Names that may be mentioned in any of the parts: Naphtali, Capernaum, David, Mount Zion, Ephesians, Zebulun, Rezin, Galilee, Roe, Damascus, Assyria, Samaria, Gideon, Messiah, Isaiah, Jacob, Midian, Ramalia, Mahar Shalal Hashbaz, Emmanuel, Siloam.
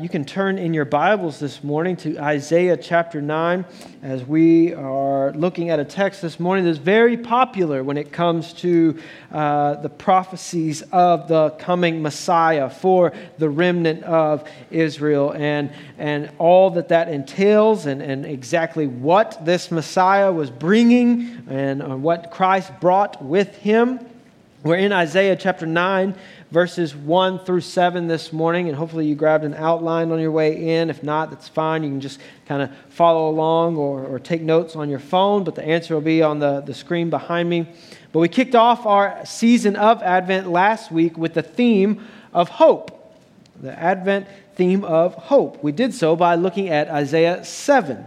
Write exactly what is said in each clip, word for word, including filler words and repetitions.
You can turn in your Bibles this morning to Isaiah chapter nine as we are looking at a text this morning that's very popular when it comes to uh, the prophecies of the coming Messiah for the remnant of Israel and, and all that that entails and, and exactly what this Messiah was bringing and what Christ brought with him. We're in Isaiah chapter nine, verses one through seven this morning, and hopefully you grabbed an outline on your way in. If not, that's fine. You can just kind of follow along or, or take notes on your phone, but the answer will be on the, the screen behind me. But we kicked off our season of Advent last week with the theme of hope, the Advent theme of hope. We did so by looking at Isaiah seven.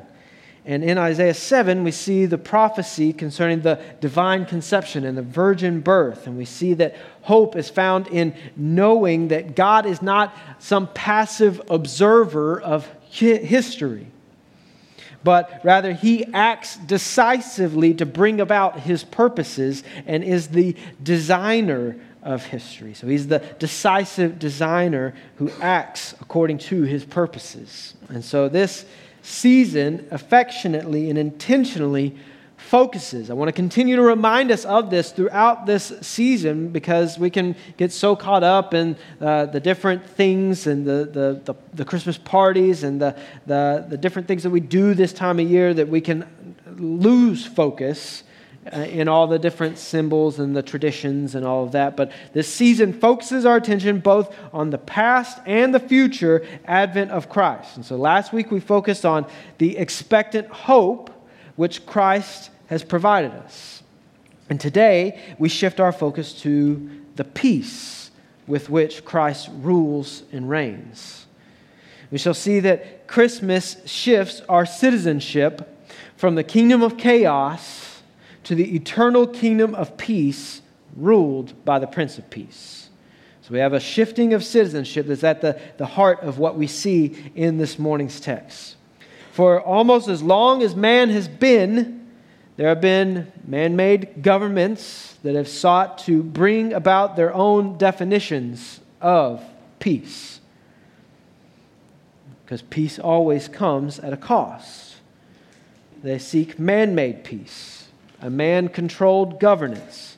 And in Isaiah seven, we see the prophecy concerning the divine conception and the virgin birth. And we see that hope is found in knowing that God is not some passive observer of history, but rather he acts decisively to bring about his purposes and is the designer of history. So he's the decisive designer who acts according to his purposes. And so this season affectionately and intentionally focuses. I want to continue to remind us of this throughout this season because we can get so caught up in uh, the different things and the the, the, the Christmas parties and the, the, the different things that we do this time of year that we can lose focus uh, in all the different symbols and the traditions and all of that. But this season focuses our attention both on the past and the future advent of Christ. And so last week we focused on the expectant hope which Christ has provided us. And today, we shift our focus to the peace with which Christ rules and reigns. We shall see that Christmas shifts our citizenship from the kingdom of chaos to the eternal kingdom of peace ruled by the Prince of Peace. So we have a shifting of citizenship that's at the, the heart of what we see in this morning's text. For almost as long as man has been, there have been man-made governments that have sought to bring about their own definitions of peace. Because peace always comes at a cost. They seek man-made peace, a man-controlled governance.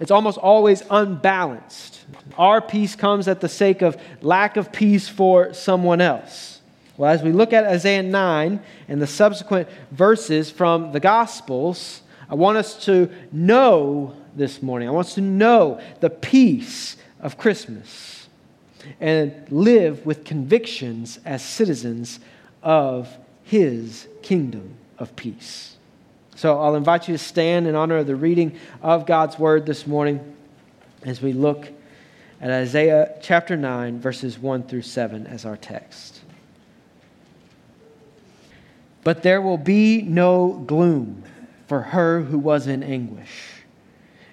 It's almost always unbalanced. Our peace comes at the sake of lack of peace for someone else. Well, as we look at Isaiah nine and the subsequent verses from the Gospels, I want us to know this morning, I want us to know the peace of Christmas and live with convictions as citizens of his kingdom of peace. So I'll invite you to stand in honor of the reading of God's word this morning as we look at Isaiah chapter nine, verses one through seven as our text. But there will be no gloom for her who was in anguish.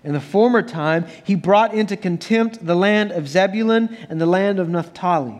In the former time, he brought into contempt the land of Zebulun and the land of Naphtali.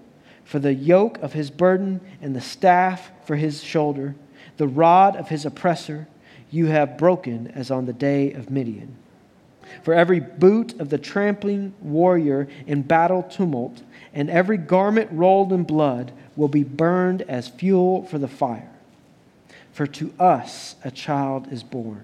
For the yoke of his burden and the staff for his shoulder, the rod of his oppressor, you have broken as on the day of Midian. For every boot of the trampling warrior in battle tumult, and every garment rolled in blood will be burned as fuel for the fire. For to us a child is born,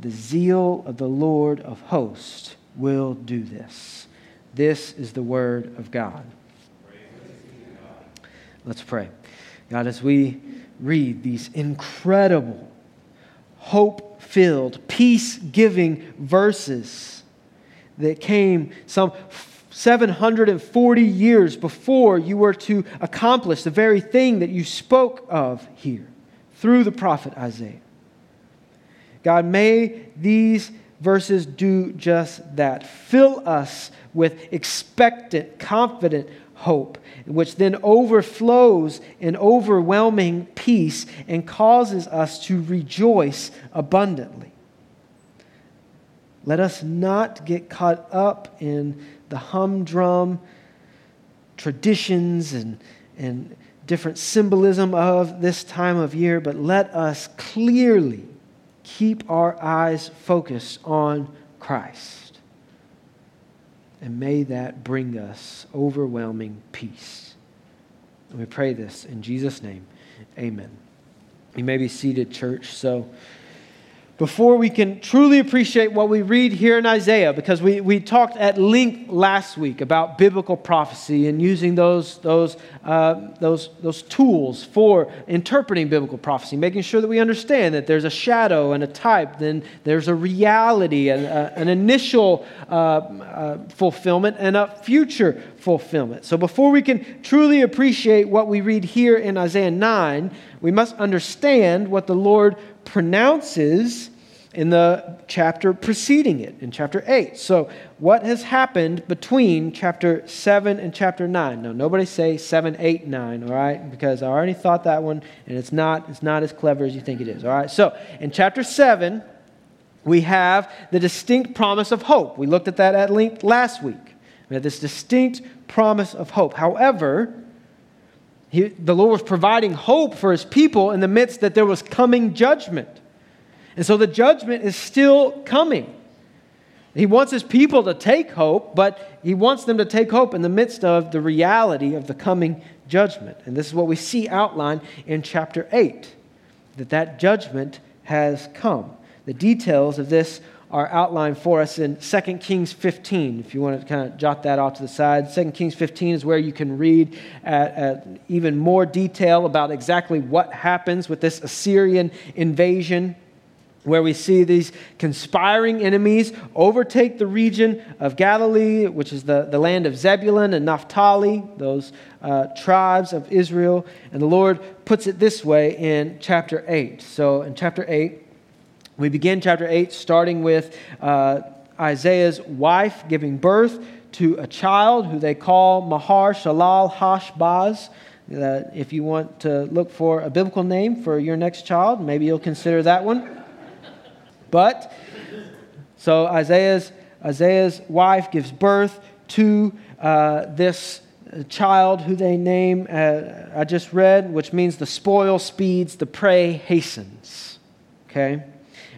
The zeal of the Lord of hosts will do this. This is the word of God. Praise to you, God. Let's pray. God, as we read these incredible, hope-filled, peace-giving verses that came some seven hundred forty years before you were to accomplish the very thing that you spoke of here through the prophet Isaiah. God, may these verses do just that. Fill us with expectant, confident hope, which then overflows in overwhelming peace and causes us to rejoice abundantly. Let us not get caught up in the humdrum traditions and, and different symbolism of this time of year, but let us clearly keep our eyes focused on Christ. And may that bring us overwhelming peace. And we pray this in Jesus' name. Amen. You may be seated, church. So before we can truly appreciate what we read here in Isaiah, because we, we talked at length last week about biblical prophecy and using those, those, uh, those, those tools for interpreting biblical prophecy, making sure that we understand that there's a shadow and a type, then there's a reality, and uh, an initial uh, uh, fulfillment and a future fulfillment. So before we can truly appreciate what we read here in Isaiah nine, we must understand what the Lord pronounces in the chapter preceding it, in chapter eight. So what has happened between chapter seven and chapter nine? Now, nobody say seven, eight, nine, all right? Because I already thought that one, and it's not, it's not as clever as you think it is, all right? So in chapter seven, we have the distinct promise of hope. We looked at that at length last week. We had this distinct promise of hope. However, He, the Lord was providing hope for his people in the midst that there was coming judgment. And so the judgment is still coming. He wants his people to take hope, but he wants them to take hope in the midst of the reality of the coming judgment. And this is what we see outlined in chapter eight, that that judgment has come. The details of this are outlined for us in Second Kings fifteen. If you want to kind of jot that off to the side, Second Kings fifteen is where you can read at, at even more detail about exactly what happens with this Assyrian invasion, where we see these conspiring enemies overtake the region of Galilee, which is the, the land of Zebulun and Naphtali, those uh, tribes of Israel. And the Lord puts it this way in chapter eight. So in chapter eight, we begin chapter eight starting with uh, Isaiah's wife giving birth to a child who they call Mahar Shalal Hashbaz. Uh, if you want to look for a biblical name for your next child, maybe you'll consider that one. But, so Isaiah's, Isaiah's wife gives birth to uh, this child who they name, uh, I just read, which means the spoil speeds, the prey hastens. Okay?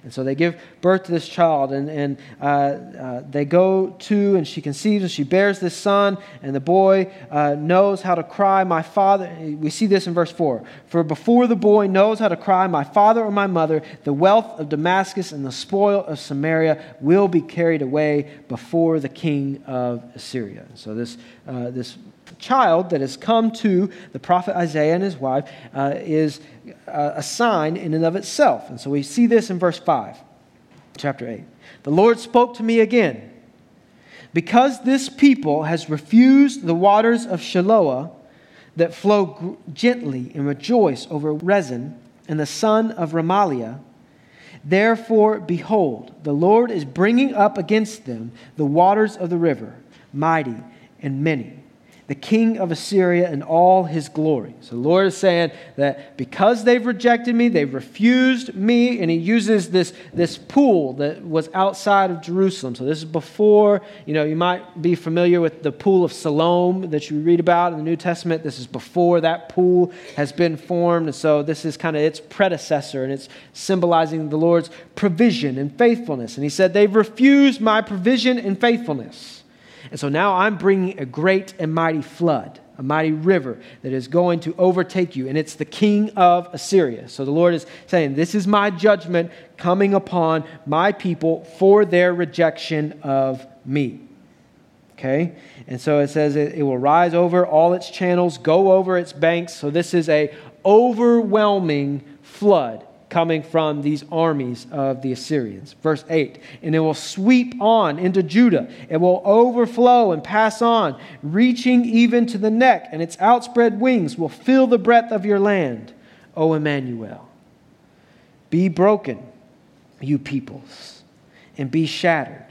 And so they give birth to this child, and, and uh, uh, they go to, and she conceives, and she bears this son, and the boy uh, knows how to cry, my father. We see this in verse four. For before the boy knows how to cry, my father or my mother, the wealth of Damascus and the spoil of Samaria will be carried away before the king of Assyria. So this uh, this child that has come to the prophet Isaiah and his wife uh, is uh, a sign in and of itself. And so we see this in verse five, chapter eight. The Lord spoke to me again. Because this people has refused the waters of Siloam that flow gr- gently and rejoice over Rezin and the son of Ramalia, therefore, behold, the Lord is bringing up against them the waters of the river, mighty and many, the king of Assyria and all his glory. So the Lord is saying that because they've rejected me, they've refused me, and he uses this, this pool that was outside of Jerusalem. So this is before, you know, you might be familiar with the pool of Siloam that you read about in the New Testament. This is before that pool has been formed. And so this is kind of its predecessor, and it's symbolizing the Lord's provision and faithfulness. And he said, they've refused my provision and faithfulness. And so now I'm bringing a great and mighty flood, a mighty river that is going to overtake you. And it's the king of Assyria. So the Lord is saying, this is my judgment coming upon my people for their rejection of me. Okay? And so it says it, it will rise over all its channels, go over its banks. So this is a overwhelming flood coming from these armies of the Assyrians. Verse eight, and it will sweep on into Judah. It will overflow and pass on, reaching even to the neck, and its outspread wings will fill the breadth of your land, O Emmanuel. Be broken, you peoples, and be shattered.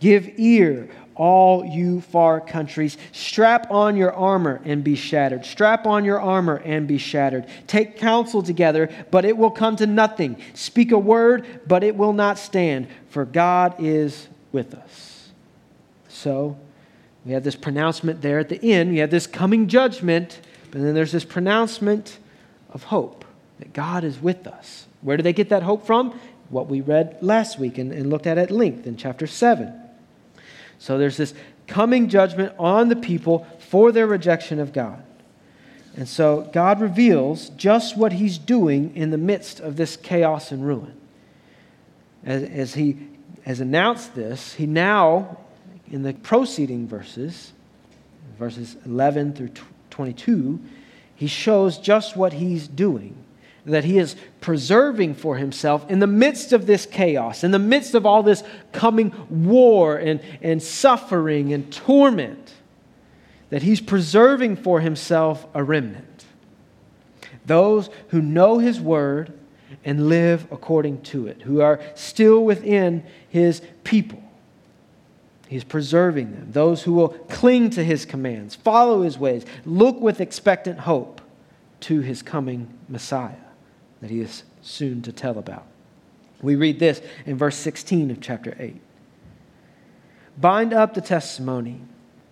Give ear, all you far countries. Strap on your armor and be shattered. Strap on your armor and be shattered. Take counsel together, but it will come to nothing. Speak a word, but it will not stand, for God is with us. So we have this pronouncement there at the end. We have this coming judgment, but then there's this pronouncement of hope that God is with us. Where do they get that hope from? What we read last week and, and looked at at length in chapter seven. So there's this coming judgment on the people for their rejection of God. And so God reveals just what he's doing in the midst of this chaos and ruin. As, as he has announced this, he now, in the preceding verses, verses eleven through twenty-two, he shows just what he's doing, that he is preserving for himself in the midst of this chaos, in the midst of all this coming war and, and suffering and torment, that he's preserving for himself a remnant, those who know his word and live according to it, who are still within his people. He's preserving them, those who will cling to his commands, follow his ways, look with expectant hope to his coming Messiah that he is soon to tell about. We read this in verse sixteen of chapter eight. Bind up the testimony,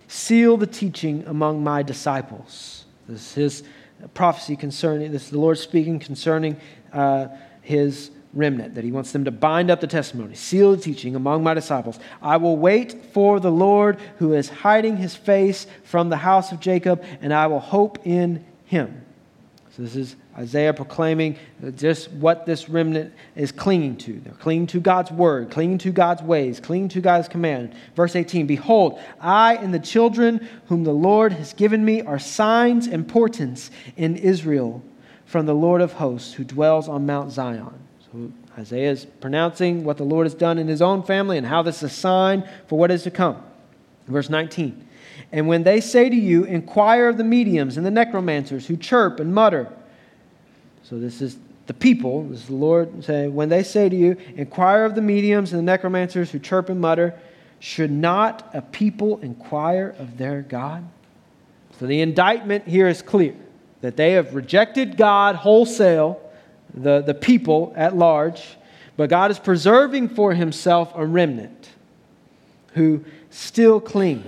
seal the teaching among my disciples. This is his prophecy concerning, this is the Lord speaking concerning uh, his remnant, that he wants them to bind up the testimony, seal the teaching among my disciples. I will wait for the Lord who is hiding his face from the house of Jacob, and I will hope in him. So this is Isaiah proclaiming just what this remnant is clinging to. They're clinging to God's word, clinging to God's ways, clinging to God's command. Verse eighteen, behold, I and the children whom the Lord has given me are signs and portents in Israel from the Lord of hosts who dwells on Mount Zion. So Isaiah is pronouncing what the Lord has done in his own family and how this is a sign for what is to come. Verse nineteen, and when they say to you, inquire of the mediums and the necromancers who chirp and mutter. So this is the people, this is the Lord saying, when they say to you, inquire of the mediums and the necromancers who chirp and mutter, should not a people inquire of their God? So the indictment here is clear, that they have rejected God wholesale, the, the people at large, but God is preserving for himself a remnant who still cling.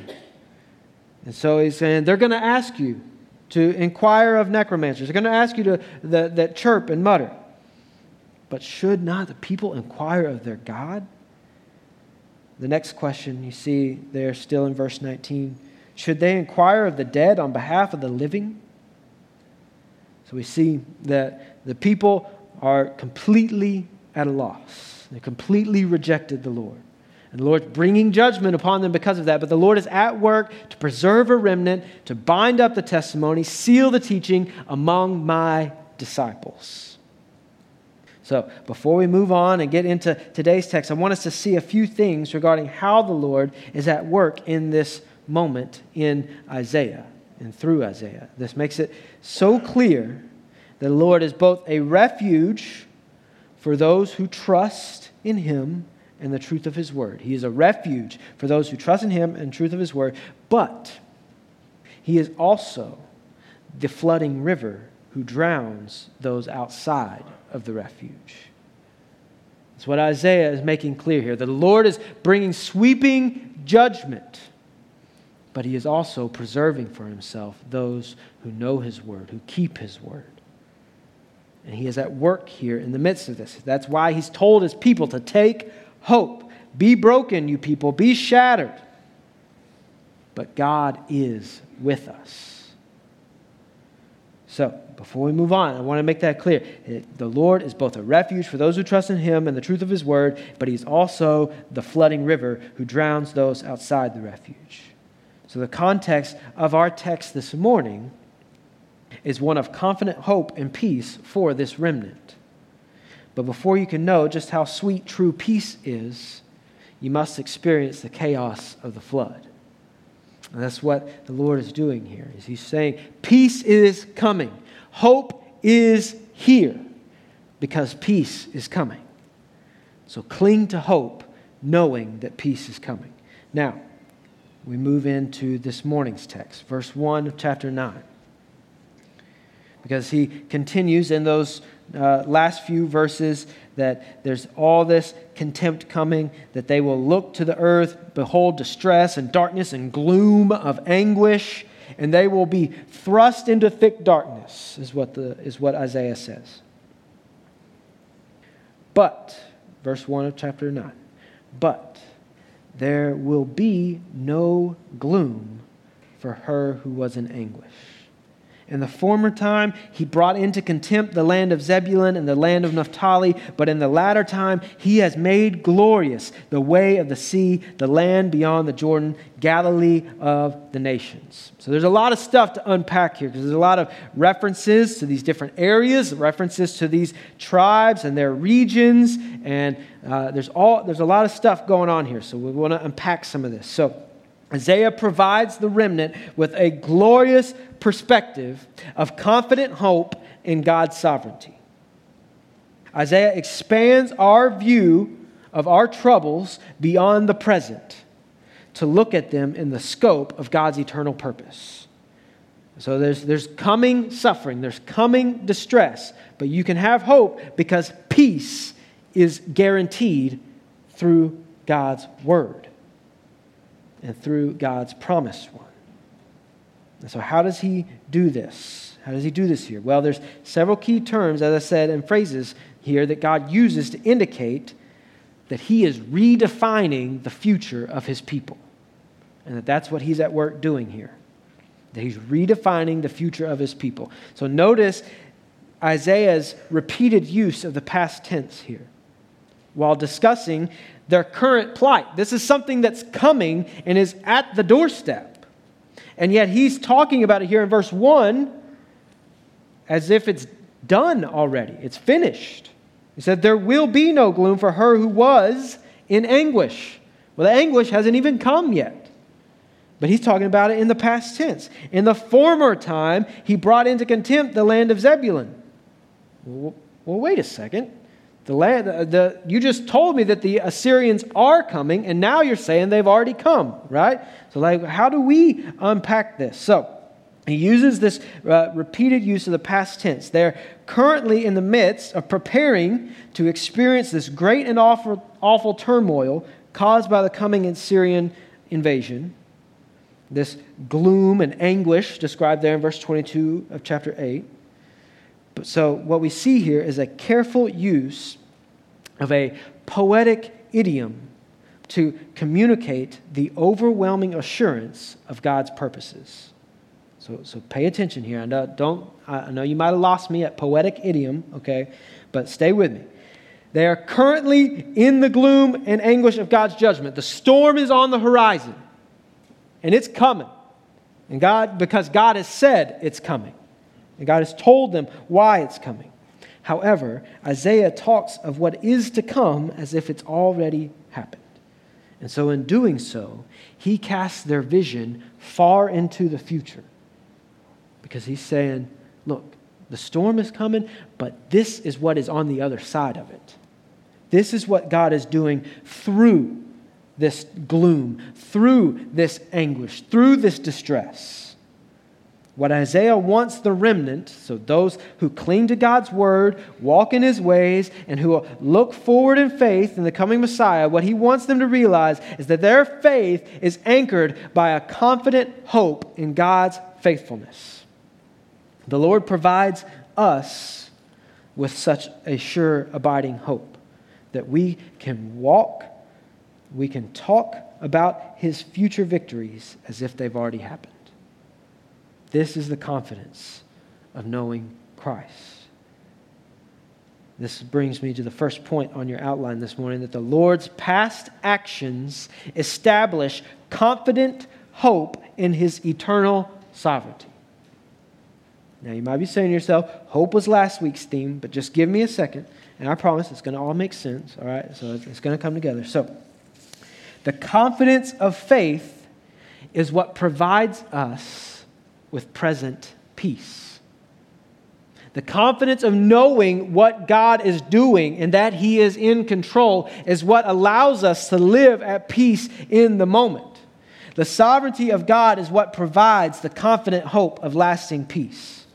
And so he's saying, they're going to ask you to inquire of necromancers. They're going to ask you to that, that chirp and mutter. But should not the people inquire of their God? The next question you see there still in verse nineteen. Should they inquire of the dead on behalf of the living? So we see that the people are completely at a loss. They completely rejected the Lord. And the Lord's bringing judgment upon them because of that. But the Lord is at work to preserve a remnant, to bind up the testimony, seal the teaching among my disciples. So before we move on and get into today's text, I want us to see a few things regarding how the Lord is at work in this moment in Isaiah and through Isaiah. This makes it so clear that the Lord is both a refuge for those who trust in him and the truth of his word. He is a refuge for those who trust in him and truth of his word, but he is also the flooding river who drowns those outside of the refuge. That's what Isaiah is making clear here. The Lord is bringing sweeping judgment, but he is also preserving for himself those who know his word, who keep his word. And he is at work here in the midst of this. That's why he's told his people to take hope. Be broken, you people. Be shattered. But God is with us. So, before we move on, I want to make that clear. The Lord is both a refuge for those who trust in him and the truth of his word, but he's also the flooding river who drowns those outside the refuge. So the context of our text this morning is one of confident hope and peace for this remnant. But before you can know just how sweet true peace is, you must experience the chaos of the flood. And that's what the Lord is doing here. Is He's saying, peace is coming. Hope is here because peace is coming. So cling to hope, knowing that peace is coming. Now, we move into this morning's text, verse one of chapter nine. Because he continues in those uh, last few verses that there's all this contempt coming, that they will look to the earth, behold distress and darkness and gloom of anguish, and they will be thrust into thick darkness, is what the is what Isaiah says. But, verse one of chapter nine, but there will be no gloom for her who was in anguish. In the former time, he brought into contempt the land of Zebulun and the land of Naphtali, but in the latter time, he has made glorious the way of the sea, the land beyond the Jordan, Galilee of the nations. So there's a lot of stuff to unpack here because there's a lot of references to these different areas, references to these tribes and their regions, and uh, there's all there's a lot of stuff going on here. So we want to unpack some of this. So Isaiah provides the remnant with a glorious perspective of confident hope in God's sovereignty. Isaiah expands our view of our troubles beyond the present to look at them in the scope of God's eternal purpose. So there's, there's coming suffering, there's coming distress, but you can have hope because peace is guaranteed through God's word and through God's promised one. And so how does he do this? How does he do this here? Well, there's several key terms, as I said, and phrases here that God uses to indicate that he is redefining the future of his people. And that that's what he's at work doing here. That he's redefining the future of his people. So notice Isaiah's repeated use of the past tense here while discussing their current plight. This is something that's coming and is at the doorstep. And yet he's talking about it here in verse one as if it's done already. It's finished. He said, there will be no gloom for her who was in anguish. Well, the anguish hasn't even come yet. But he's talking about it in the past tense. In the former time, he brought into contempt the land of Zebulun. Well, well wait a second. The land, the, the, you just told me that the Assyrians are coming, and now you're saying they've already come, right? So, like, how do we unpack this? So, he uses this uh, repeated use of the past tense. They're currently in the midst of preparing to experience this great and awful, awful turmoil caused by the coming Assyrian invasion. This gloom and anguish described there in verse twenty-two of chapter eight. So what we see here is a careful use of a poetic idiom to communicate the overwhelming assurance of God's purposes. So, so pay attention here. I know, don't, I know you might have lost me at poetic idiom, okay? But stay with me. They are currently in the gloom and anguish of God's judgment. The storm is on the horizon, and it's coming. And God, because God has said it's coming. And God has told them why it's coming. However, Isaiah talks of what is to come as if it's already happened. And so in doing so, he casts their vision far into the future. Because he's saying, look, the storm is coming, but this is what is on the other side of it. This is what God is doing through this gloom, through this anguish, through this distress. What Isaiah wants the remnant, so those who cling to God's word, walk in his ways, and who will look forward in faith in the coming Messiah, what he wants them to realize is that their faith is anchored by a confident hope in God's faithfulness. The Lord provides us with such a sure, abiding hope that we can walk, we can talk about his future victories as if they've already happened. This is the confidence of knowing Christ. This brings me to the first point on your outline this morning, that the Lord's past actions establish confident hope in his eternal sovereignty. Now, you might be saying to yourself, hope was last week's theme, but just give me a second, and I promise it's going to all make sense, all right? So it's going to come together. So, the confidence of faith is what provides us with present peace. The confidence of knowing what God is doing and that He is in control is what allows us to live at peace in the moment. The sovereignty of God is what provides the confident hope of lasting peace.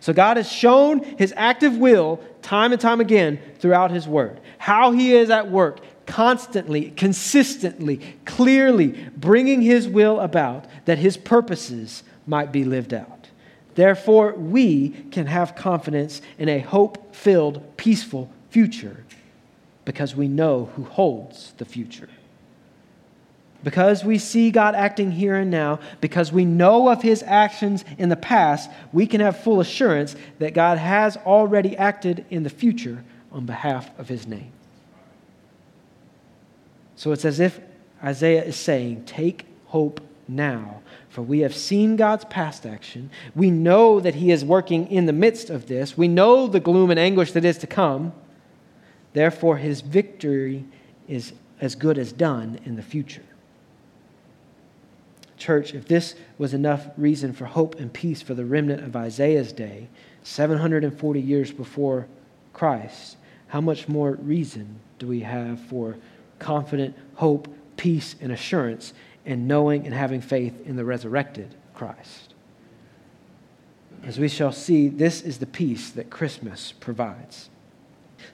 So God has shown His active will time and time again throughout His Word. How He is at work constantly, consistently, clearly bringing His will about that His purposes might be lived out. Therefore, we can have confidence in a hope-filled, peaceful future because we know who holds the future. Because we see God acting here and now, because we know of His actions in the past, we can have full assurance that God has already acted in the future on behalf of His name. So it's as if Isaiah is saying, take hope now, for we have seen God's past action. We know that He is working in the midst of this. We know the gloom and anguish that is to come. Therefore, His victory is as good as done in the future. Church, if this was enough reason for hope and peace for the remnant of Isaiah's day, seven hundred forty years before Christ, how much more reason do we have for confident hope, peace, and assurance in knowing and having faith in the resurrected Christ? As we shall see, this is the peace that Christmas provides.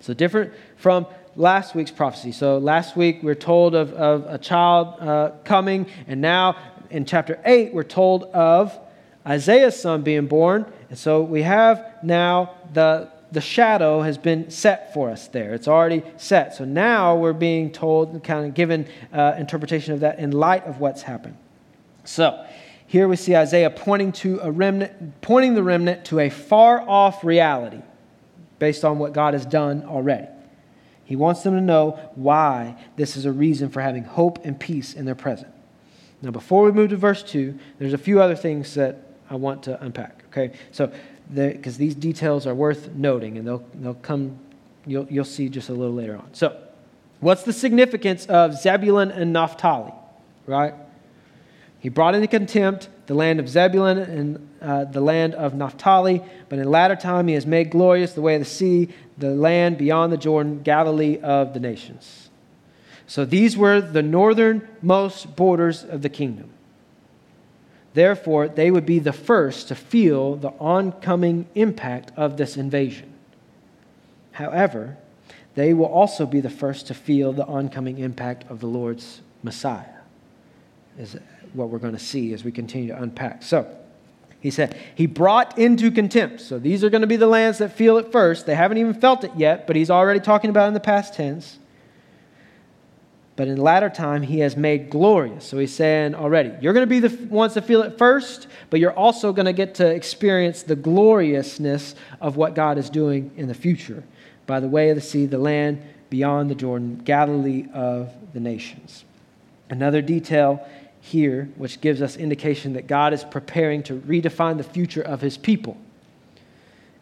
So different from last week's prophecy. So last week we're told of, of a child uh, coming, and now in chapter eight, we're told of Isaiah's son being born. And so we have now the, the shadow has been set for us there. It's already set. So now we're being told and kind of given uh, interpretation of that in light of what's happened. So here we see Isaiah pointing to a remnant, pointing the remnant to a far-off reality based on what God has done already. He wants them to know why this is a reason for having hope and peace in their present. Now, before we move to verse two, there's a few other things that I want to unpack, okay? So, because these details are worth noting, and they'll they'll come, you'll you'll see just a little later on. So, what's the significance of Zebulun and Naphtali, right? He brought into contempt the land of Zebulun and uh, the land of Naphtali, but in latter time he has made glorious the way of the sea, the land beyond the Jordan, Galilee of the nations. So these were the northernmost borders of the kingdom. Therefore, they would be the first to feel the oncoming impact of this invasion. However, they will also be the first to feel the oncoming impact of the Lord's Messiah, is what we're going to see as we continue to unpack. So, he said, he brought into contempt. So these are going to be the lands that feel it first. They haven't even felt it yet, but he's already talking about it in the past tense. But in the latter time, he has made glorious. So he's saying already, you're going to be the ones to feel it first, but you're also going to get to experience the gloriousness of what God is doing in the future by the way of the sea, the land beyond the Jordan, Galilee of the nations. Another detail here, which gives us indication that God is preparing to redefine the future of his people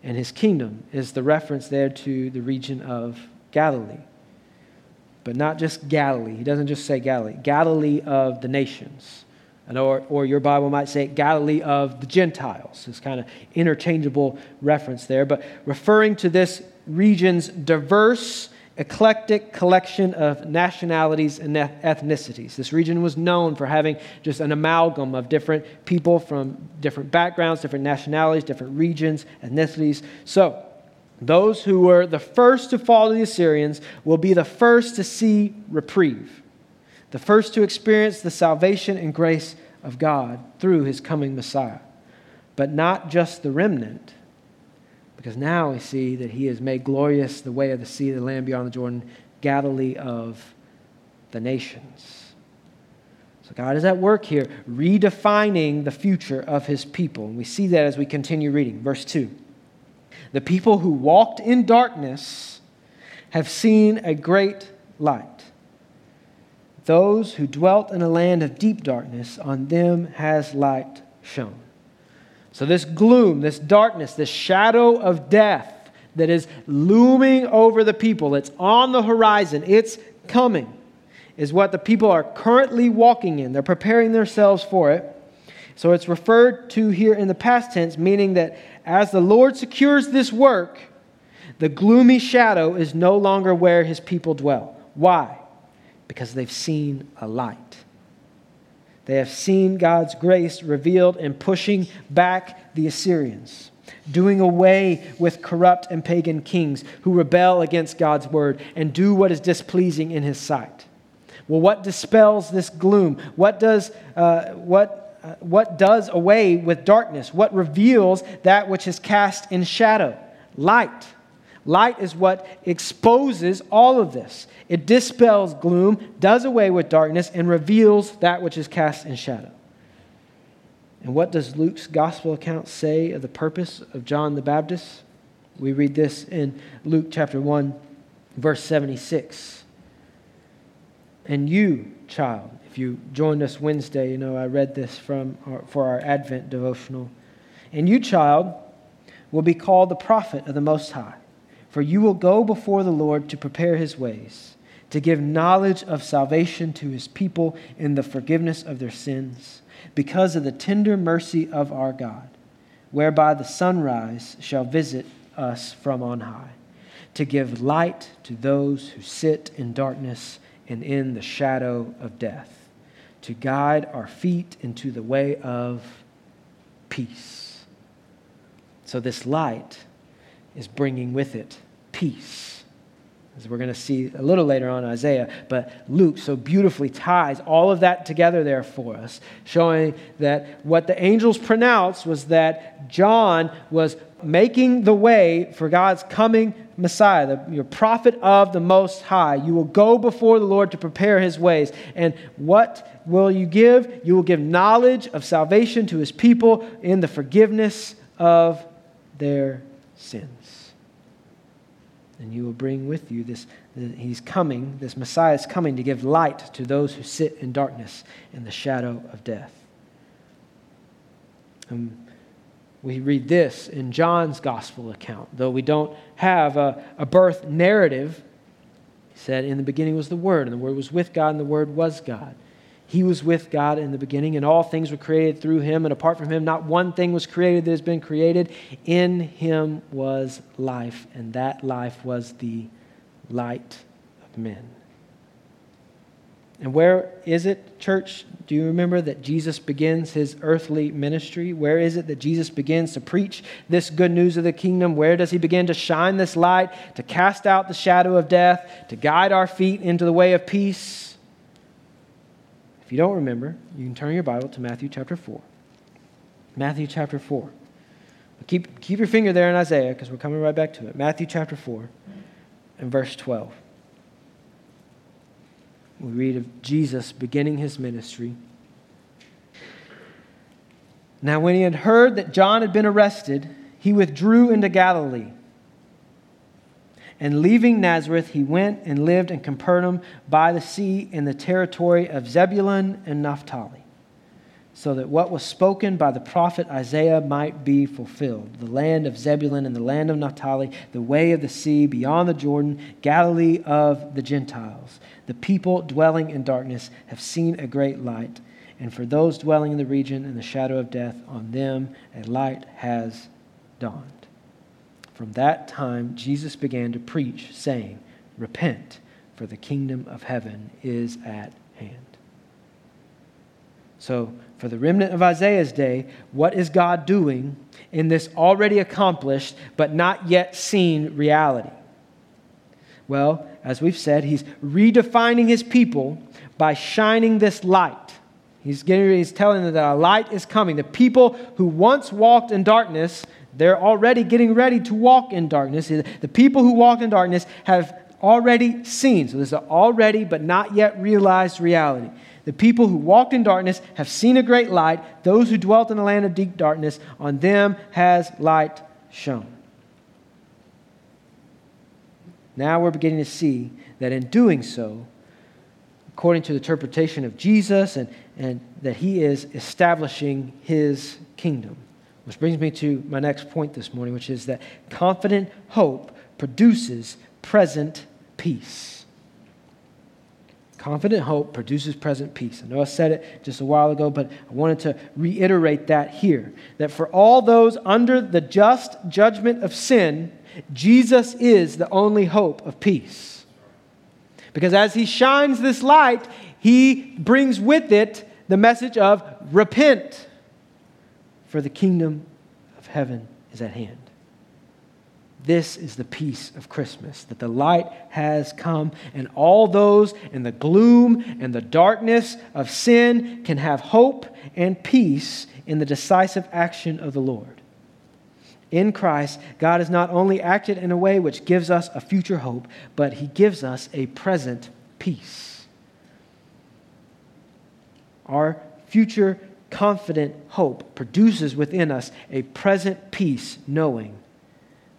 and his kingdom, is the reference there to the region of Galilee. But not just Galilee. He doesn't just say Galilee. Galilee of the nations. And or, or your Bible might say Galilee of the Gentiles. It's kind of interchangeable reference there. But referring to this region's diverse, eclectic collection of nationalities and ethnicities. This region was known for having just an amalgam of different people from different backgrounds, different nationalities, different regions, ethnicities. So, those who were the first to fall to the Assyrians will be the first to see reprieve, the first to experience the salvation and grace of God through his coming Messiah. But not just the remnant, because now we see that he has made glorious the way of the sea, the land beyond the Jordan, Galilee of the nations. So God is at work here, redefining the future of his people. And we see that as we continue reading. Verse two. The people who walked in darkness have seen a great light. Those who dwelt in a land of deep darkness, on them has light shone. So this gloom, this darkness, this shadow of death that is looming over the people, it's on the horizon, it's coming, is what the people are currently walking in. They're preparing themselves for it. So it's referred to here in the past tense, meaning that as the Lord secures this work, the gloomy shadow is no longer where his people dwell. Why? Because they've seen a light. They have seen God's grace revealed in pushing back the Assyrians, doing away with corrupt and pagan kings who rebel against God's word and do what is displeasing in his sight. Well, what dispels this gloom? What does uh, what uh, what does away with darkness? What reveals that which is cast in shadow? Light. Light is what exposes all of this. It dispels gloom, does away with darkness, and reveals that which is cast in shadow. And what does Luke's gospel account say of the purpose of John the Baptist? We read this in Luke chapter one, verse seventy-six. And you, child, if you joined us Wednesday, you know I read this from our, for our Advent devotional. And you, child, will be called the prophet of the Most High. For you will go before the Lord to prepare his ways, to give knowledge of salvation to his people in the forgiveness of their sins, because of the tender mercy of our God, whereby the sunrise shall visit us from on high, to give light to those who sit in darkness and in the shadow of death, to guide our feet into the way of peace. So this light is bringing with it peace. As we're going to see a little later on in Isaiah, but Luke so beautifully ties all of that together there for us, showing that what the angels pronounced was that John was making the way for God's coming Messiah, the, your prophet of the Most High. You will go before the Lord to prepare his ways. And what will you give? You will give knowledge of salvation to his people in the forgiveness of their sins. And you will bring with you this, he's coming, this Messiah is coming to give light to those who sit in darkness in the shadow of death. And we read this in John's gospel account, though we don't have a, a birth narrative. He said, in the beginning was the Word, and the Word was with God, and the Word was God. He was with God in the beginning, and all things were created through him, and apart from him, not one thing was created that has been created. In him was life, and that life was the light of men. And where is it, church? Do you remember that Jesus begins his earthly ministry? Where is it that Jesus begins to preach this good news of the kingdom? Where does he begin to shine this light, to cast out the shadow of death, to guide our feet into the way of peace? If you don't remember, you can turn your Bible to Matthew chapter four. Matthew chapter four. Keep, keep your finger there in Isaiah because we're coming right back to it. Matthew chapter four and verse twelve. We read of Jesus beginning his ministry. Now when he had heard that John had been arrested, he withdrew into Galilee. And leaving Nazareth, he went and lived in Capernaum by the sea in the territory of Zebulun and Naphtali, so that what was spoken by the prophet Isaiah might be fulfilled. The land of Zebulun and the land of Naphtali, the way of the sea beyond the Jordan, Galilee of the Gentiles. The people dwelling in darkness have seen a great light, and for those dwelling in the region in the shadow of death, on them a light has dawned. From that time, Jesus began to preach, saying, repent, for the kingdom of heaven is at hand. So, for the remnant of Isaiah's day, what is God doing in this already accomplished but not yet seen reality? Well, as we've said, he's redefining his people by shining this light. He's, getting, he's telling them that a light is coming. The people who once walked in darkness, they're already getting ready to walk in darkness. The people who walk in darkness have already seen. So there's an already but not yet realized reality. The people who walked in darkness have seen a great light. Those who dwelt in a land of deep darkness, on them has light shone. Now we're beginning to see that in doing so, according to the interpretation of Jesus, and, and that he is establishing his kingdom. Which brings me to my next point this morning, which is that confident hope produces present peace. Confident hope produces present peace. I know I said it just a while ago, but I wanted to reiterate that here. That for all those under the just judgment of sin, Jesus is the only hope of peace. Because as he shines this light, he brings with it the message of repent, for the kingdom of heaven is at hand. This is the peace of Christmas, that the light has come, and all those in the gloom and the darkness of sin can have hope and peace in the decisive action of the Lord. In Christ, God has not only acted in a way which gives us a future hope, but he gives us a present peace. Our future confident hope produces within us a present peace, knowing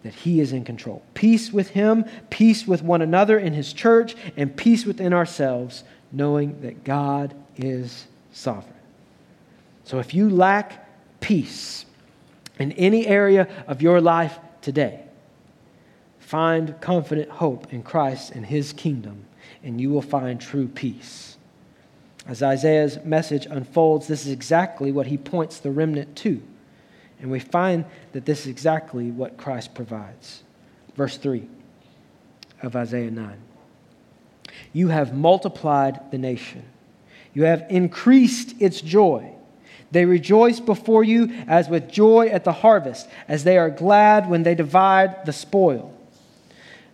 that he is in control. Peace with him, peace with one another in his church, and peace within ourselves, knowing that God is sovereign. So if you lack peace in any area of your life today, find confident hope in Christ and his kingdom, and you will find true peace. As Isaiah's message unfolds, this is exactly what he points the remnant to. And we find that this is exactly what Christ provides. Verse three of Isaiah nine. You have multiplied the nation. You have increased its joy. They rejoice before you as with joy at the harvest, as they are glad when they divide the spoil.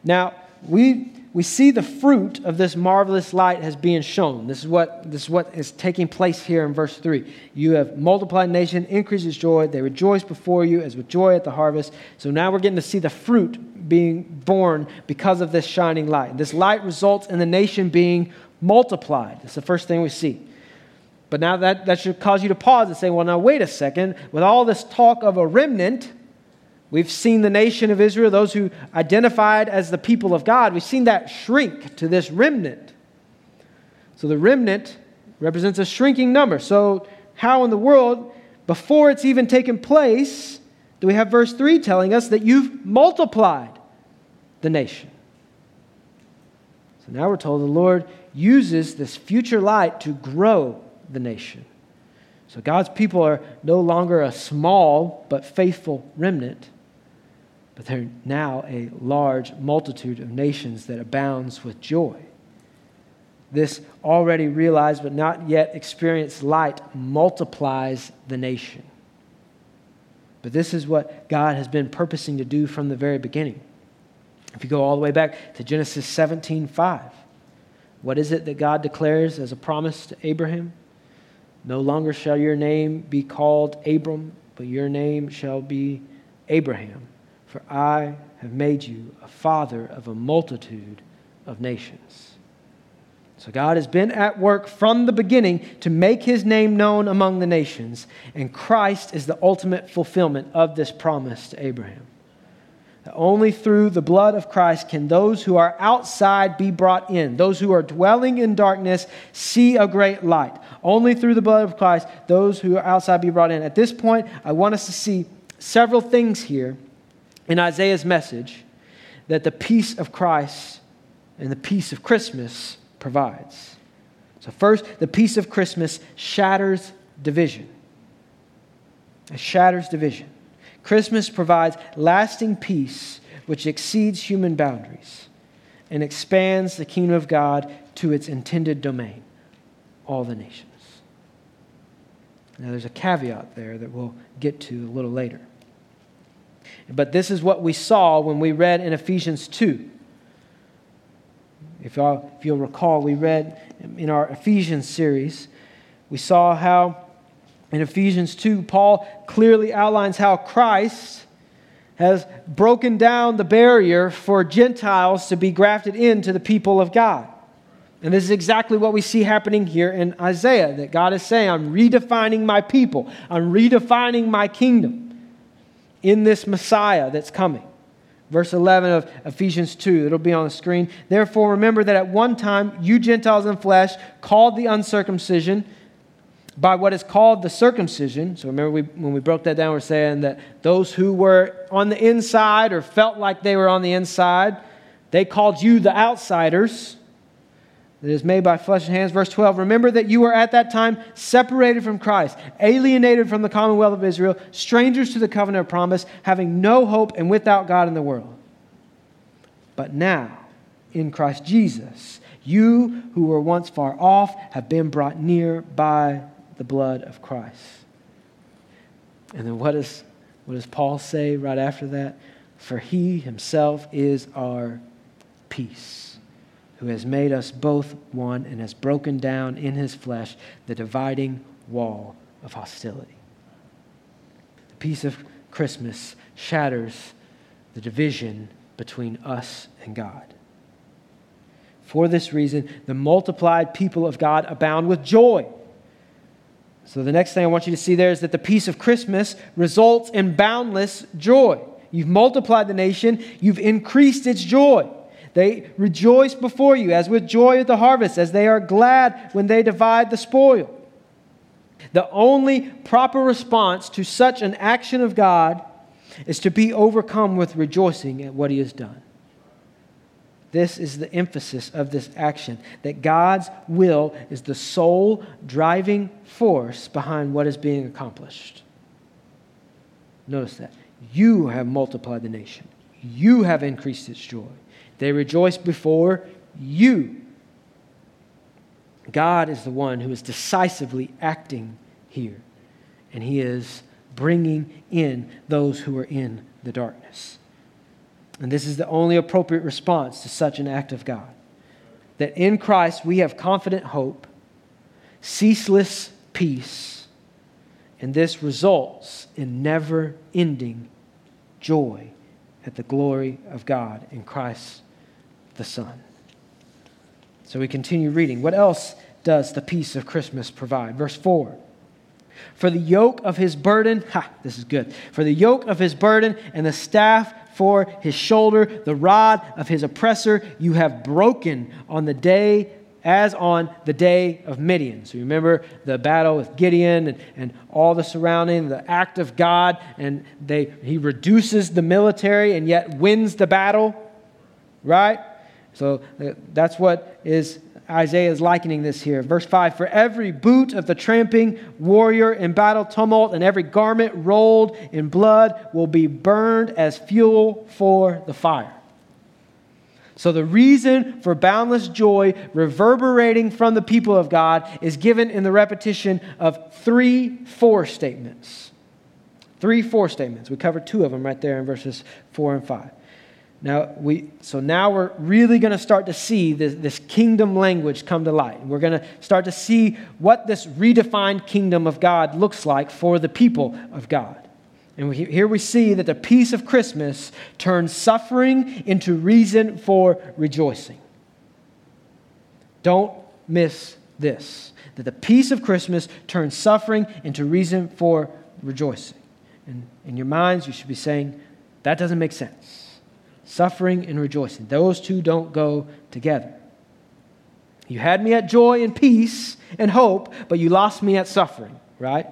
Now, we... We see the fruit of this marvelous light has been shown. This is what this is what is taking place here in verse three. You have multiplied nation, increased its joy. They rejoice before you as with joy at the harvest. So now we're getting to see the fruit being born because of this shining light. This light results in the nation being multiplied. That's the first thing we see. But now that, that should cause you to pause and say, well, now wait a second. With all this talk of a remnant, we've seen the nation of Israel, those who identified as the people of God, we've seen that shrink to this remnant. So the remnant represents a shrinking number. So how in the world, before it's even taken place, do we have verse three telling us that you've multiplied the nation? So now we're told the Lord uses this future light to grow the nation. So God's people are no longer a small but faithful remnant, but they're now a large multitude of nations that abounds with joy. This already realized but not yet experienced light multiplies the nation. But this is what God has been purposing to do from the very beginning. If you go all the way back to Genesis seventeen five, what is it that God declares as a promise to Abraham? No longer shall your name be called Abram, but your name shall be Abraham. For I have made you a father of a multitude of nations. So God has been at work from the beginning to make his name known among the nations, and Christ is the ultimate fulfillment of this promise to Abraham. Only through the blood of Christ can those who are outside be brought in. Those who are dwelling in darkness see a great light. Only through the blood of Christ, those who are outside be brought in. At this point, I want us to see several things here in Isaiah's message that the peace of Christ and the peace of Christmas provides. So first, the peace of Christmas shatters division. It shatters division. Christmas provides lasting peace which exceeds human boundaries and expands the kingdom of God to its intended domain, all the nations. Now there's a caveat there that we'll get to a little later. But this is what we saw when we read in Ephesians two. If, y'all, if you'll recall, we read in our Ephesians series, we saw how in Ephesians two, Paul clearly outlines how Christ has broken down the barrier for Gentiles to be grafted into the people of God. And this is exactly what we see happening here in Isaiah, that God is saying, I'm redefining my people. I'm redefining my kingdom in this Messiah that's coming. Verse eleven of Ephesians two, it'll be on the screen. Therefore, remember that at one time, you Gentiles in flesh, called the uncircumcision by what is called the circumcision. So remember, we, when we broke that down, we're saying that those who were on the inside or felt like they were on the inside, they called you the outsiders. That is made by flesh and hands. Verse twelve, remember that you were at that time separated from Christ, alienated from the commonwealth of Israel, strangers to the covenant of promise, having no hope and without God in the world. But now, in Christ Jesus, you who were once far off have been brought near by the blood of Christ. And then what, is, what does Paul say right after that? For he himself is our peace, who has made us both one and has broken down in his flesh the dividing wall of hostility. The peace of Christmas shatters the division between us and God. For this reason, the multiplied people of God abound with joy. So the next thing I want you to see there is that the peace of Christmas results in boundless joy. You've multiplied the nation, you've increased its joy. They rejoice before you as with joy at the harvest, as they are glad when they divide the spoil. The only proper response to such an action of God is to be overcome with rejoicing at what he has done. This is the emphasis of this action, that God's will is the sole driving force behind what is being accomplished. Notice that. You have multiplied the nation. You have increased its joy. They rejoice before you. God is the one who is decisively acting here, and he is bringing in those who are in the darkness. And this is the only appropriate response to such an act of God, that in Christ we have confident hope, ceaseless peace, and this results in never-ending joy at the glory of God in Christ the Son. So we continue reading. What else does the peace of Christmas provide? Verse four. For the yoke of his burden, ha, this is good. For the yoke of his burden and the staff for his shoulder, the rod of his oppressor, you have broken on the day as on the day of Midian. So you remember the battle with Gideon and, and all the surrounding, the act of God, and they he reduces the military and yet wins the battle, right? So that's what is Isaiah is likening this here. Verse five, for every boot of the tramping warrior in battle tumult and every garment rolled in blood will be burned as fuel for the fire. So the reason for boundless joy reverberating from the people of God is given in the repetition of three four statements. Three four statements. We covered two of them right there in verses four and five. Now we so now we're really going to start to see this, this kingdom language come to light. We're going to start to see what this redefined kingdom of God looks like for the people of God. And here we see that the peace of Christmas turns suffering into reason for rejoicing. Don't miss this, that the peace of Christmas turns suffering into reason for rejoicing. And in your minds, you should be saying, that doesn't make sense. Suffering and rejoicing, those two don't go together. You had me at joy and peace and hope, but you lost me at suffering, right?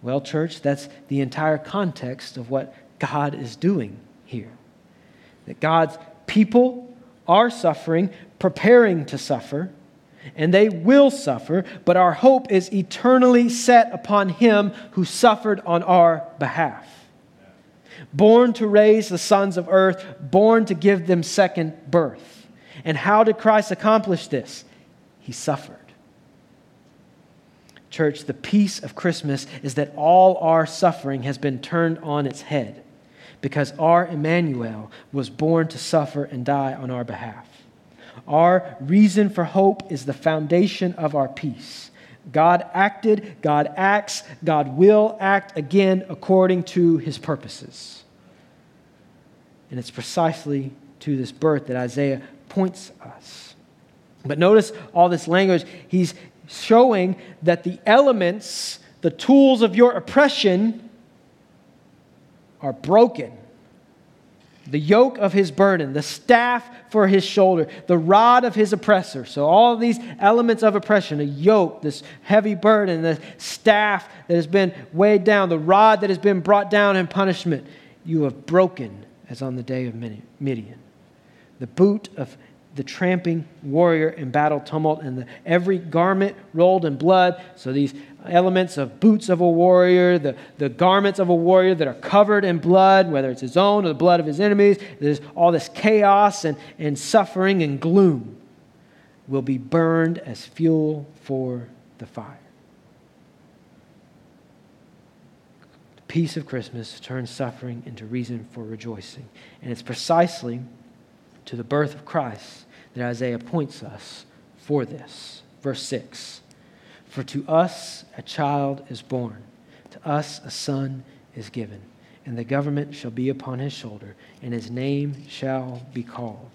Well, church, that's the entire context of what God is doing here. That God's people are suffering, preparing to suffer, and they will suffer, but our hope is eternally set upon him who suffered on our behalf. Born to raise the sons of earth, born to give them second birth. And how did Christ accomplish this? He suffered. Church, the peace of Christmas is that all our suffering has been turned on its head because our Emmanuel was born to suffer and die on our behalf. Our reason for hope is the foundation of our peace. God acted, God acts, God will act again according to his purposes. And it's precisely to this birth that Isaiah points us. But notice all this language. He's showing that the elements, the tools of your oppression, are broken. the yoke of his burden, the staff for his shoulder, the rod of his oppressor. So all of these elements of oppression, a yoke, this heavy burden, the staff that has been weighed down, the rod that has been brought down in punishment, you have broken as on the day of Midian. The boot of the tramping warrior in battle tumult, and the, every garment rolled in blood. So these elements of boots of a warrior, the, the garments of a warrior that are covered in blood, whether it's his own or the blood of his enemies, there's all this chaos and, and suffering and gloom will be burned as fuel for the fire. The peace of Christmas turns suffering into reason for rejoicing. And it's precisely to the birth of Christ that Isaiah points us for this. Verse six, for to us a child is born, to us a son is given, and the government shall be upon his shoulder, and his name shall be called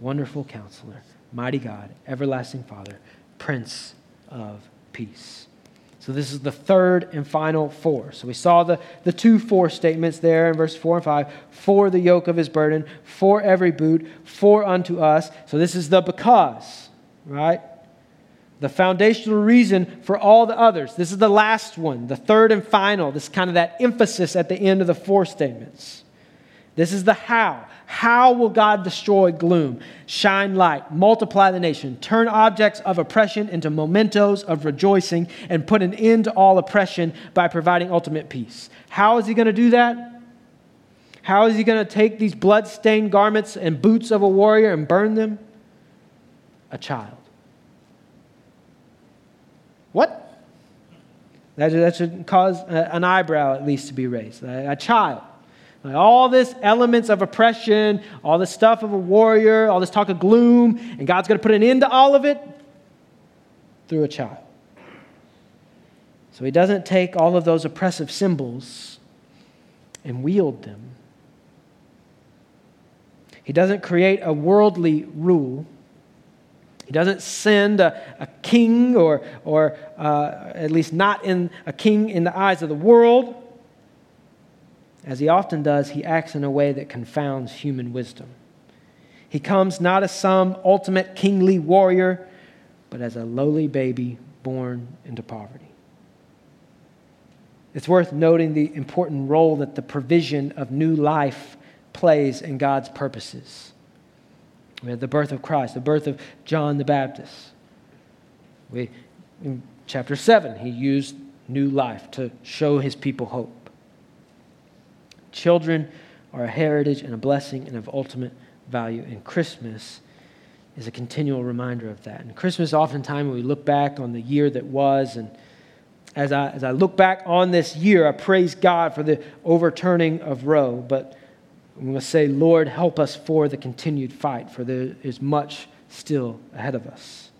Wonderful Counselor, Mighty God, Everlasting Father, Prince of Peace. So this is the third and final four. So we saw the, the two for statements there in verse four and five. For the yoke of his burden, for every boot, for unto us. So this is the because, right? The foundational reason for all the others. This is the last one, the third and final. This is kind of that emphasis at the end of the four statements. This is the how. How will God destroy gloom, shine light, multiply the nation, turn objects of oppression into mementos of rejoicing, and put an end to all oppression by providing ultimate peace? How is he going to do that? How is he going to take these blood-stained garments and boots of a warrior and burn them? A child. What? That, that should cause a, an eyebrow at least to be raised. A, a child. Like all this elements of oppression, all this stuff of a warrior, all this talk of gloom, and God's going to put an end to all of it through a child. So he doesn't take all of those oppressive symbols and wield them. He doesn't create a worldly rule. He doesn't send a, a king, or, or uh, at least not in a king in the eyes of the world. As he often does, he acts in a way that confounds human wisdom. He comes not as some ultimate kingly warrior, but as a lowly baby born into poverty. It's worth noting the important role that the provision of new life plays in God's purposes. We have the birth of Christ, the birth of John the Baptist. We, in chapter seven, he used new life to show his people hope. Children are a heritage and a blessing and of ultimate value, and Christmas is a continual reminder of that. And Christmas, oftentimes, when we look back on the year that was, and as I as I look back on this year, I praise God for the overturning of Roe, but I'm going to say, Lord, help us for the continued fight, for there is much still ahead of us.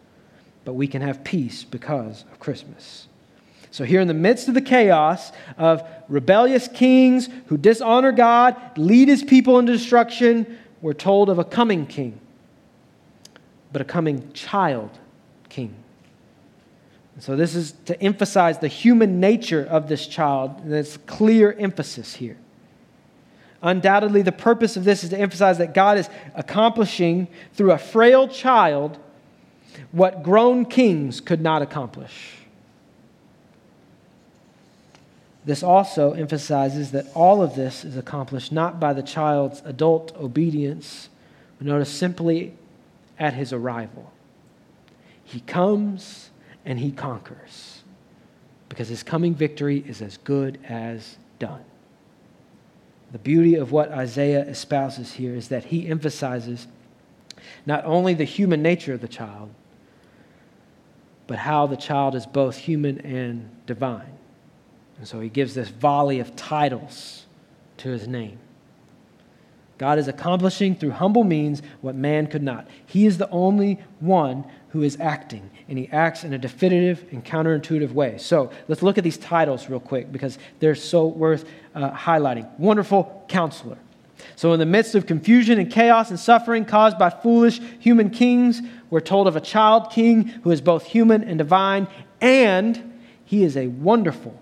But we can have peace because of Christmas. So here in the midst of the chaos of rebellious kings who dishonor God, lead his people into destruction, we're told of a coming king, but a coming child king. And so this is to emphasize the human nature of this child, and there's clear emphasis here. Undoubtedly, the purpose of this is to emphasize that God is accomplishing through a frail child what grown kings could not accomplish. This also emphasizes that all of this is accomplished not by the child's adult obedience, but notice simply at his arrival. He comes and he conquers, because his coming victory is as good as done. The beauty of what Isaiah espouses here is that he emphasizes not only the human nature of the child, but how the child is both human and divine. And so he gives this volley of titles to his name. God is accomplishing through humble means what man could not. He is the only one who is acting, and he acts in a definitive and counterintuitive way. So let's look at these titles real quick, because they're so worth uh, highlighting. Wonderful Counselor. So in the midst of confusion and chaos and suffering caused by foolish human kings, we're told of a child king who is both human and divine, and he is a wonderful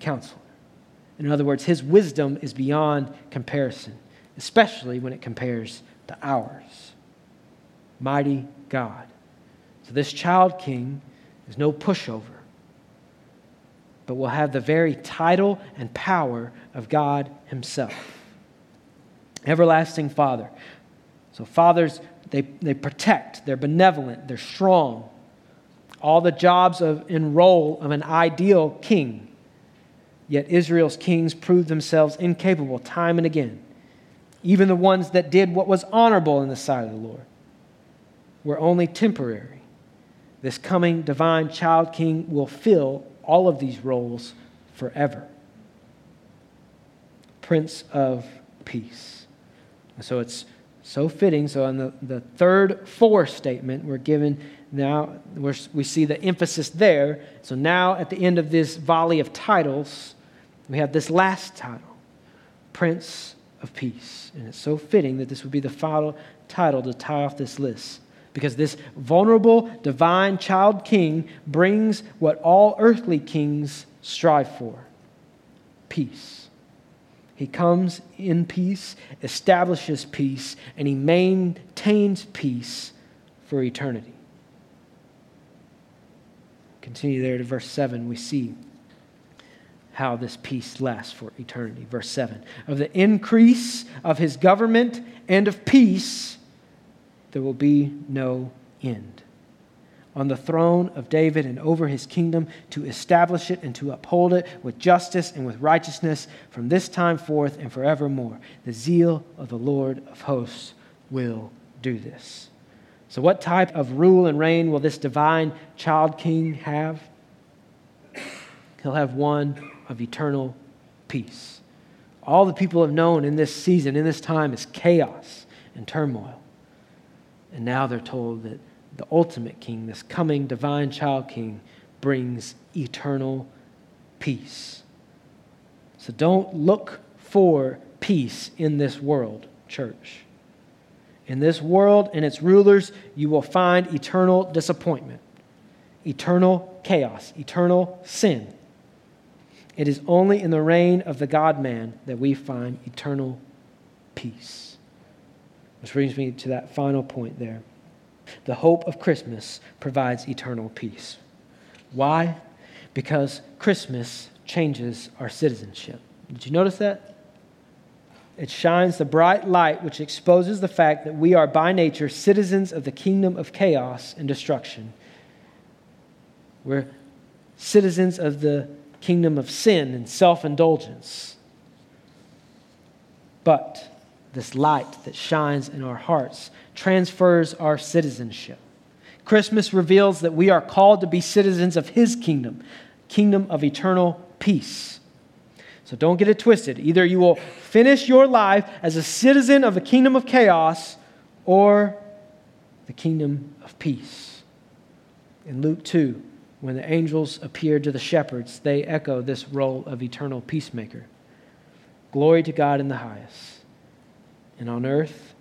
Counselor. In other words, his wisdom is beyond comparison. especially when it compares to ours. Mighty God. So this child king is no pushover, but will have the very title and power of God himself. Everlasting Father. So fathers, they, they protect, they're benevolent, they're strong. All the jobs of and role of an ideal king. Yet Israel's kings proved themselves incapable time and again. Even the ones that did what was honorable in the sight of the Lord were only temporary. This coming divine child king will fill all of these roles forever. Prince of Peace. And so it's so fitting. So in the, the third for statement, we're given now, we're, we see the emphasis there. So now at the end of this volley of titles, we have this last title, Prince of Peace. And it's so fitting that this would be the final title to tie off this list. Because this vulnerable, divine child king brings what all earthly kings strive for, peace. He comes in peace, establishes peace, and he maintains peace for eternity. Continue there to verse seven, we see how this peace lasts for eternity. Verse seven, of the increase of his government and of peace, there will be no end. On the throne of David and over his kingdom, to establish it and to uphold it with justice and with righteousness from this time forth and forevermore. The zeal of the Lord of hosts will do this. So what type of rule and reign will this divine child king have? He'll have one of eternal peace. All the people have known in this season, in this time, is chaos and turmoil. And now they're told that the ultimate king, this coming divine child king, brings eternal peace. So don't look for peace in this world, church. In this world and its rulers, you will find eternal disappointment, eternal chaos, eternal sin. It is only in the reign of the God-man that we find eternal peace. Which brings me to that final point there. The hope of Christmas provides eternal peace. Why? Because Christmas changes our citizenship. Did you notice that? It shines the bright light which exposes the fact that we are by nature citizens of the kingdom of chaos and destruction. We're citizens of the kingdom of sin and self-indulgence. But this light that shines in our hearts transfers our citizenship. Christmas reveals that we are called to be citizens of His kingdom, kingdom of eternal peace. So don't get it twisted. Either you will finish your life as a citizen of the kingdom of chaos or the kingdom of peace. In Luke two, when the angels appeared to the shepherds, they echo this role of eternal peacemaker. Glory to God in the highest. And on earth,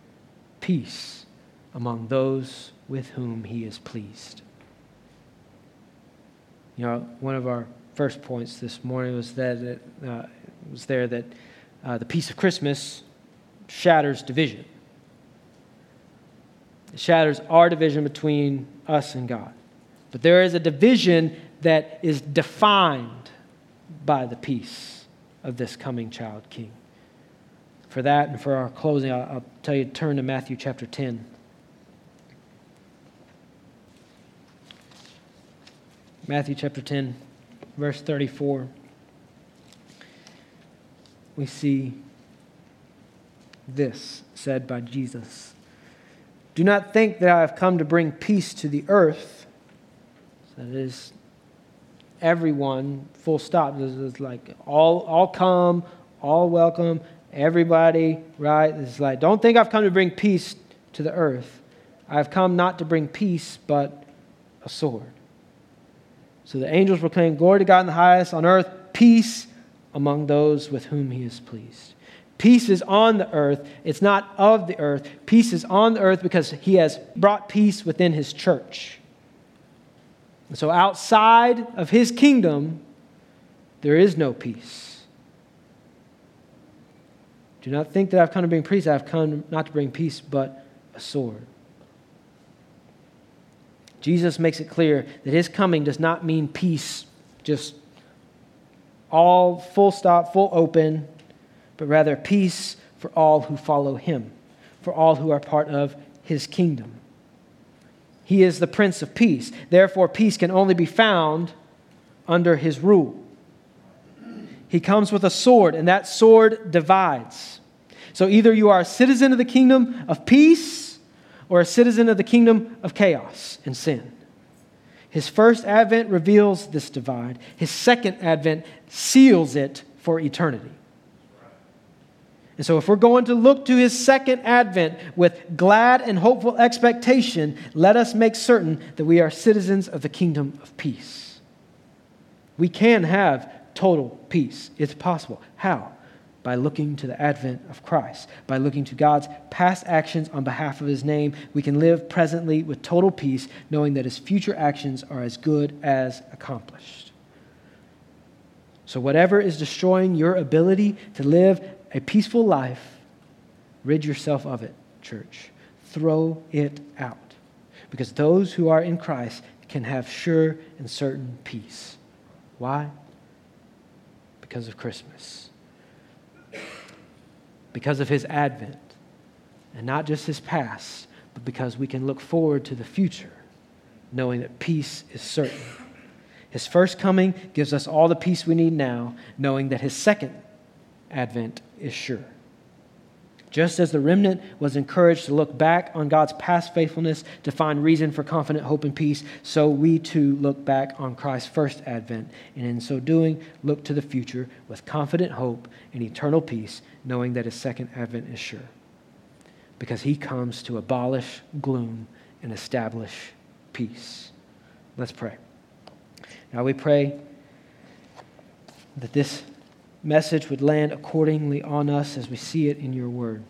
peace among those with whom he is pleased. You know, one of our first points this morning was that it uh, was there that uh, the peace of Christmas shatters division. It shatters our division between us and God. But there is a division that is defined by the peace of this coming child king. For that and for our closing, I'll, I'll tell you to turn to Matthew chapter ten. Matthew chapter ten, verse thirty-four. We see this said by Jesus. Do not think that I have come to bring peace to the earth. So that is everyone, full stop. This is like all, all come, all welcome. Everybody, right? This is like, don't think I've come to bring peace to the earth. I've come not to bring peace, but a sword. So the angels proclaim, glory to God in the highest, on earth, peace among those with whom he is pleased. Peace is on the earth. It's not of the earth. Peace is on the earth because he has brought peace within his church. And so outside of his kingdom, there is no peace. Do not think that I've come to bring peace. I have come not to bring peace, but a sword. Jesus makes it clear that his coming does not mean peace, just all full stop, full open, but rather peace for all who follow him, for all who are part of his kingdom. He is the Prince of Peace. Therefore, peace can only be found under his rule. He comes with a sword, and that sword divides. So either you are a citizen of the kingdom of peace or a citizen of the kingdom of chaos and sin. His first advent reveals this divide. His second advent seals it for eternity. And so if we're going to look to his second advent with glad and hopeful expectation, let us make certain that we are citizens of the kingdom of peace. We can have total peace. It's possible. How? By looking to the advent of Christ. By looking to God's past actions on behalf of his name, we can live presently with total peace, knowing that his future actions are as good as accomplished. So whatever is destroying your ability to live a peaceful life, rid yourself of it, church. Throw it out. Because those who are in Christ can have sure and certain peace. Why? Because of Christmas, because of his advent, and not just his past, but because we can look forward to the future, knowing that peace is certain. His first coming gives us all the peace we need now, knowing that his second advent is sure. Just as the remnant was encouraged to look back on God's past faithfulness to find reason for confident hope and peace, so we too look back on Christ's first advent, and in so doing, look to the future with confident hope and eternal peace, knowing that his second advent is sure, because he comes to abolish gloom and establish peace. Let's pray. Now we pray that this message would land accordingly on us as we see it in your word.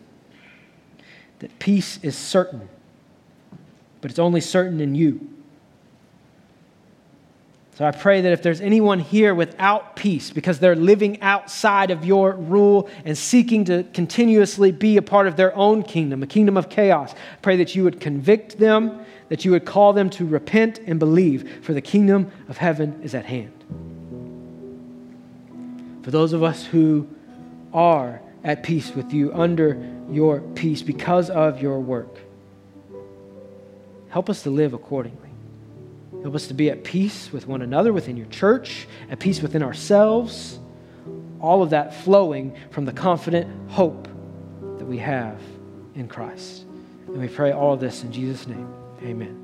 That peace is certain, but it's only certain in you. So I pray that if there's anyone here without peace because they're living outside of your rule and seeking to continuously be a part of their own kingdom, a kingdom of chaos, I pray that you would convict them, that you would call them to repent and believe, for the kingdom of heaven is at hand. For those of us who are at peace with you, under your peace, because of your work, help us to live accordingly. Help us to be at peace with one another, within your church, at peace within ourselves, all of that flowing from the confident hope that we have in Christ. And we pray all of this in Jesus' name. Amen.